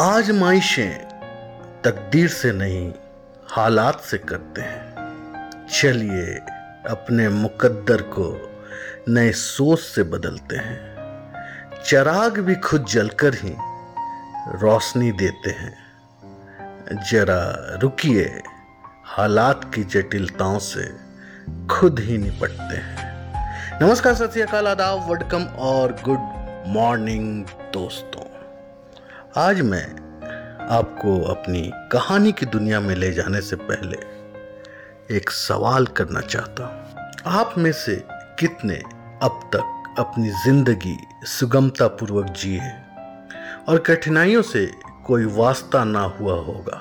आजमाइशें तकदीर से नहीं हालात से करते हैं। चलिए अपने मुकद्दर को नए सोच से बदलते हैं। चिराग भी खुद जलकर ही रोशनी देते हैं। जरा रुकिए, हालात की जटिलताओं से खुद ही निपटते हैं। नमस्कार, सत श्री अकाल, आदाब, वेलकम और गुड मॉर्निंग दोस्तों। आज मैं आपको अपनी कहानी की दुनिया में ले जाने से पहले एक सवाल करना चाहता हूँ। आप में से कितने अब तक अपनी ज़िंदगी सुगमतापूर्वक जिए और कठिनाइयों से कोई वास्ता ना हुआ होगा?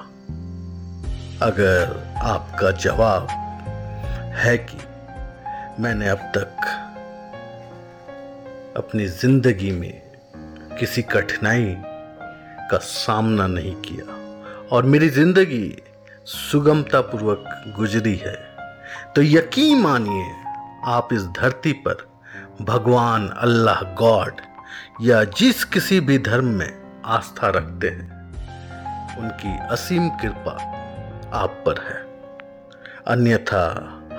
अगर आपका जवाब है कि मैंने अब तक अपनी ज़िंदगी में किसी कठिनाई का सामना नहीं किया और मेरी ज़िंदगी सुगमतापूर्वक गुजरी है, तो यकीन मानिए आप इस धरती पर भगवान, अल्लाह, गॉड या जिस किसी भी धर्म में आस्था रखते हैं, उनकी असीम कृपा आप पर है। अन्यथा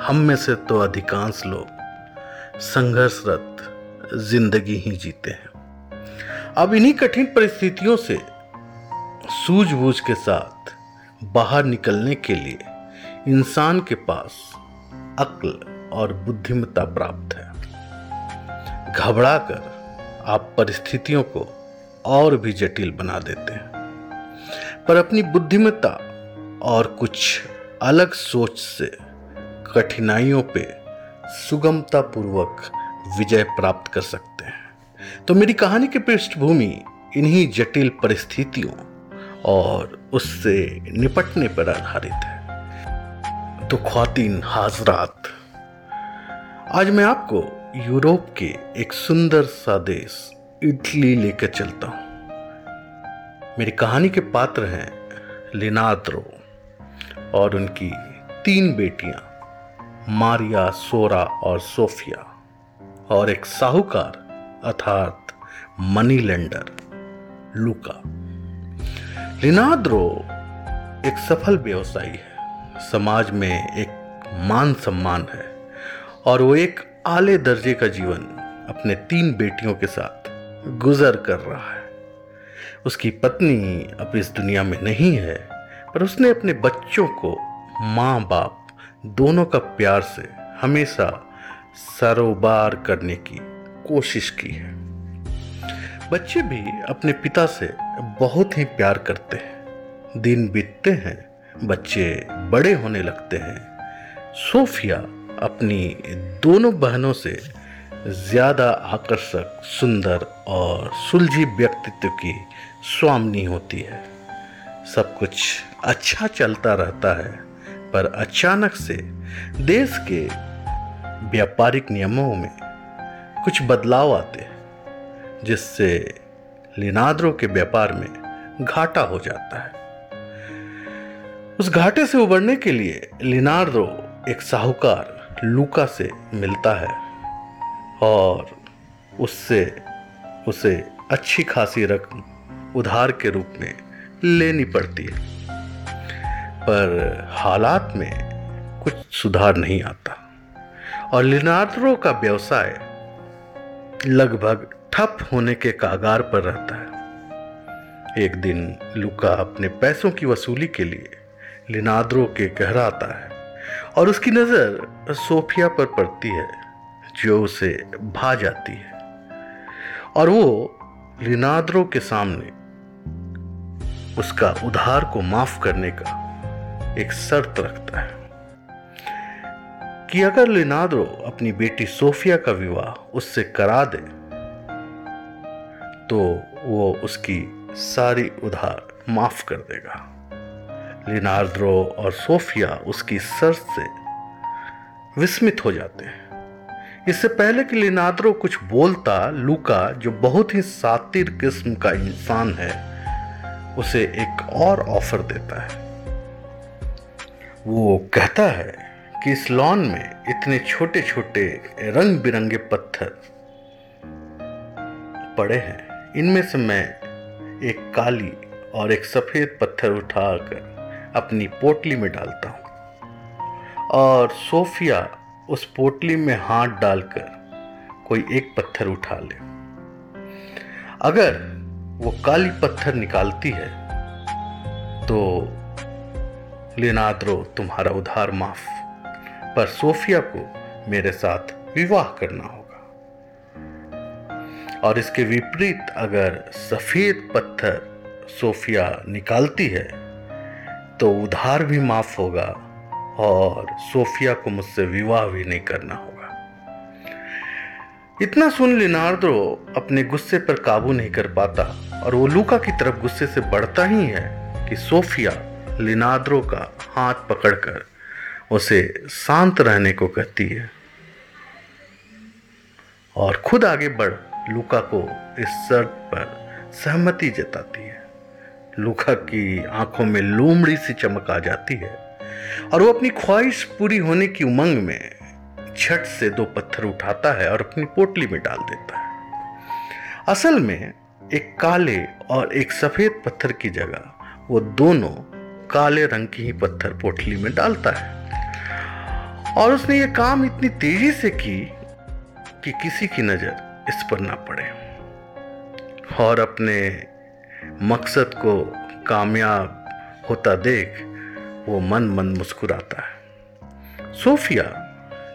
हम में से तो अधिकांश लोग संघर्षरत जिंदगी ही जीते हैं। अब इन्हीं कठिन परिस्थितियों से सूझबूझ के साथ बाहर निकलने के लिए इंसान के पास अक्ल और बुद्धिमत्ता प्राप्त है। घबराकर आप परिस्थितियों को और भी जटिल बना देते हैं, पर अपनी बुद्धिमत्ता और कुछ अलग सोच से कठिनाइयों पे सुगमतापूर्वक विजय प्राप्त कर सकते हैं। तो मेरी कहानी की पृष्ठभूमि इन्हीं जटिल परिस्थितियों और उससे निपटने पर आधारित है। तो ख्वातीन हाजरात, आज मैं आपको यूरोप के एक सुंदर सा देश इटली लेकर चलता हूँ। मेरी कहानी के पात्र हैं लिनाद्रो और उनकी 3 बेटियाँ मारिया, सोरा और सोफिया, और एक साहूकार अर्थात मनी लेंडर लुका। लिनाद्रो एक सफल व्यवसायी है, समाज में एक मान सम्मान है, और वो एक आले दर्जे का जीवन अपने 3 बेटियों के साथ गुजर कर रहा है। उसकी पत्नी अब इस दुनिया में नहीं है, पर उसने अपने बच्चों को माँ बाप दोनों का प्यार से हमेशा सरोबार करने की कोशिश की है। बच्चे भी अपने पिता से बहुत ही प्यार करते हैं। दिन बीतते हैं, बच्चे बड़े होने लगते हैं। सोफिया अपनी दोनों बहनों से ज़्यादा आकर्षक, सुंदर और सुलझी व्यक्तित्व की स्वामिनी होती है। सब कुछ अच्छा चलता रहता है, पर अचानक से देश के व्यापारिक नियमों में कुछ बदलाव आते हैं, जिससे लिनाद्रो के व्यापार में घाटा हो जाता है। उस घाटे से उबरने के लिए लिनाद्रो एक साहूकार लुका से मिलता है और उससे उसे अच्छी खासी रकम उधार के रूप में लेनी पड़ती है, पर हालात में कुछ सुधार नहीं आता और लिनाद्रो का व्यवसाय लगभग ठप होने के कगार पर रहता है। एक दिन लुका अपने पैसों की वसूली के लिए लिनाद्रो के घर आता है और उसकी नज़र सोफिया पर पड़ती है, जो उसे भा जाती है और वो लिनाद्रो के सामने उसका उधार को माफ करने का एक शर्त रखता है कि अगर लिनाद्रो अपनी बेटी सोफिया का विवाह उससे करा दे तो वो उसकी सारी उधार माफ कर देगा। लिनाद्रो और सोफिया उसकी शर्त से विस्मित हो जाते हैं। इससे पहले कि लिनाद्रो कुछ बोलता, लुका, जो बहुत ही सातिर किस्म का इंसान है, उसे एक और ऑफर देता है। वो कहता है कि इस लॉन में इतने छोटे छोटे रंग बिरंगे पत्थर पड़े हैं, इनमें से मैं एक काली और एक सफ़ेद पत्थर उठाकर अपनी पोटली में डालता हूँ और सोफिया उस पोटली में हाथ डालकर कोई एक पत्थर उठा ले। अगर वो काली पत्थर निकालती है तो लेनाद्रो तुम्हारा उधार माफ, पर सोफिया को मेरे साथ विवाह करना होगा। और इसके विपरीत अगर सफ़ेद पत्थर सोफिया निकालती है तो उधार भी माफ होगा और सोफिया को मुझसे विवाह भी नहीं करना होगा। इतना सुन लेनाद्रो अपने गुस्से पर काबू नहीं कर पाता और वो लूका की तरफ गुस्से से बढ़ता ही है कि सोफिया लेनाद्रो का हाथ पकड़कर उसे शांत रहने को कहती है और खुद आगे बढ़ लूका को इस शर्त पर सहमति जताती है। लूका की आंखों में लोमड़ी सी चमक आ जाती है और वो अपनी ख्वाहिश पूरी होने की उमंग में झट से दो पत्थर उठाता है और अपनी पोटली में डाल देता है। असल में एक काले और एक सफ़ेद पत्थर की जगह वो दोनों काले रंग की ही पत्थर पोटली में डालता है और उसने ये काम इतनी तेजी से की कि किसी की नज़र इस पर ना पड़े और अपने मकसद को कामयाब होता देख वो मन मन मुस्कुराता है। सोफिया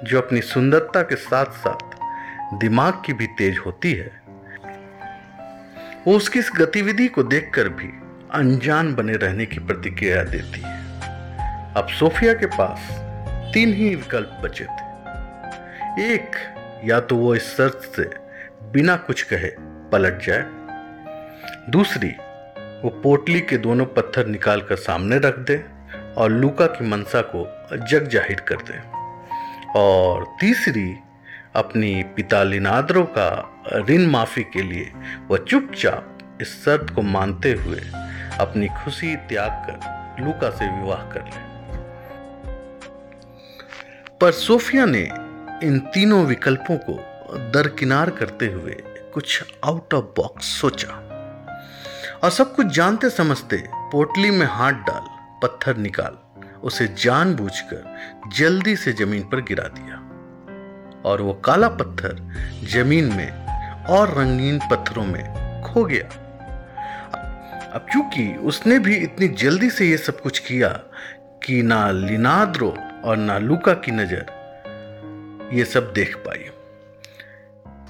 जो अपनी सुंदरता के साथ साथ दिमाग की भी तेज होती है, वो उसकी इस गतिविधि को देखकर भी अनजान बने रहने की प्रतिक्रिया देती है। अब सोफिया के पास तीन ही विकल्प बचे थे। एक, या तो वो इस शर्त से बिना कुछ कहे पलट जाए। दूसरी, वो पोटली के दोनों पत्थर निकालकर सामने रख दे और लूका की मनसा को जग जाहिर कर दे। और तीसरी, अपनी पिता लेनाद्रो का ऋण माफ़ी के लिए वह चुपचाप इस शर्त को मानते हुए अपनी खुशी त्याग कर लूका से विवाह कर ले। पर सोफिया ने इन तीनों विकल्पों को दरकिनार करते हुए कुछ आउट ऑफ बॉक्स सोचा और सब कुछ जानते समझते पोटली में हाथ डाल पत्थर निकाल उसे जानबूझकर जल्दी से जमीन पर गिरा दिया और वो काला पत्थर जमीन में और रंगीन पत्थरों में खो गया। अब चूंकि उसने भी इतनी जल्दी से ये सब कुछ किया कि ना लेनाद्रो और ना लूका की नज़र ये सब देख पाई।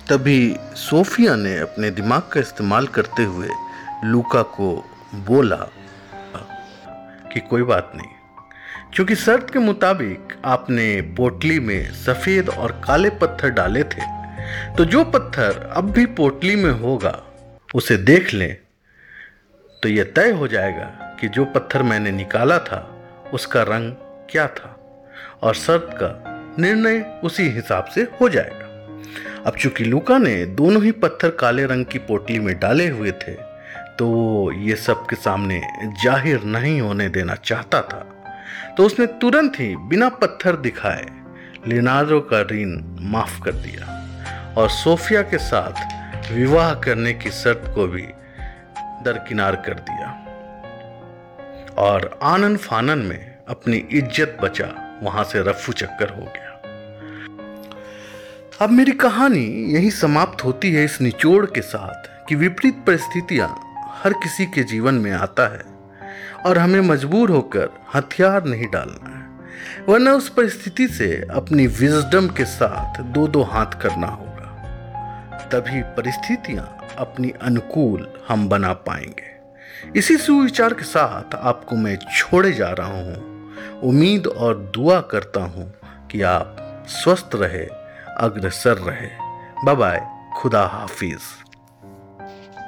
तभी सोफिया ने अपने दिमाग का इस्तेमाल करते हुए लूका को बोला कि कोई बात नहीं, क्योंकि शर्त के मुताबिक आपने पोटली में सफ़ेद और काले पत्थर डाले थे, तो जो पत्थर अब भी पोटली में होगा उसे देख लें तो यह तय हो जाएगा कि जो पत्थर मैंने निकाला था उसका रंग क्या था और शर्त का निर्णय उसी हिसाब से हो जाएगा। अब चूंकि लूका ने दोनों ही पत्थर काले रंग की पोटली में डाले हुए थे तो वो ये सब के सामने जाहिर नहीं होने देना चाहता था, तो उसने तुरंत ही बिना पत्थर दिखाए लेनाद्रो का ऋण माफ़ कर दिया और सोफिया के साथ विवाह करने की शर्त को भी दरकिनार कर दिया और आनन फानन में अपनी इज्जत बचा वहां से रफू चक्कर हो गया। अब मेरी कहानी यही समाप्त होती है इस निचोड़ के साथ कि विपरीत परिस्थितियां हर किसी के जीवन में आता है और हमें मजबूर होकर हथियार नहीं डालना है, वरना उस परिस्थिति से अपनी विजडम के साथ दो दो हाथ करना होगा, तभी परिस्थितियां अपनी अनुकूल हम बना पाएंगे। इसी सुविचार के साथ आपको मैं छोड़े जा रहा हूँ। उम्मीद और दुआ करता हूँ कि आप स्वस्थ रहे, अग्रसर रहे। बाय बाय, खुदा हाफिज़।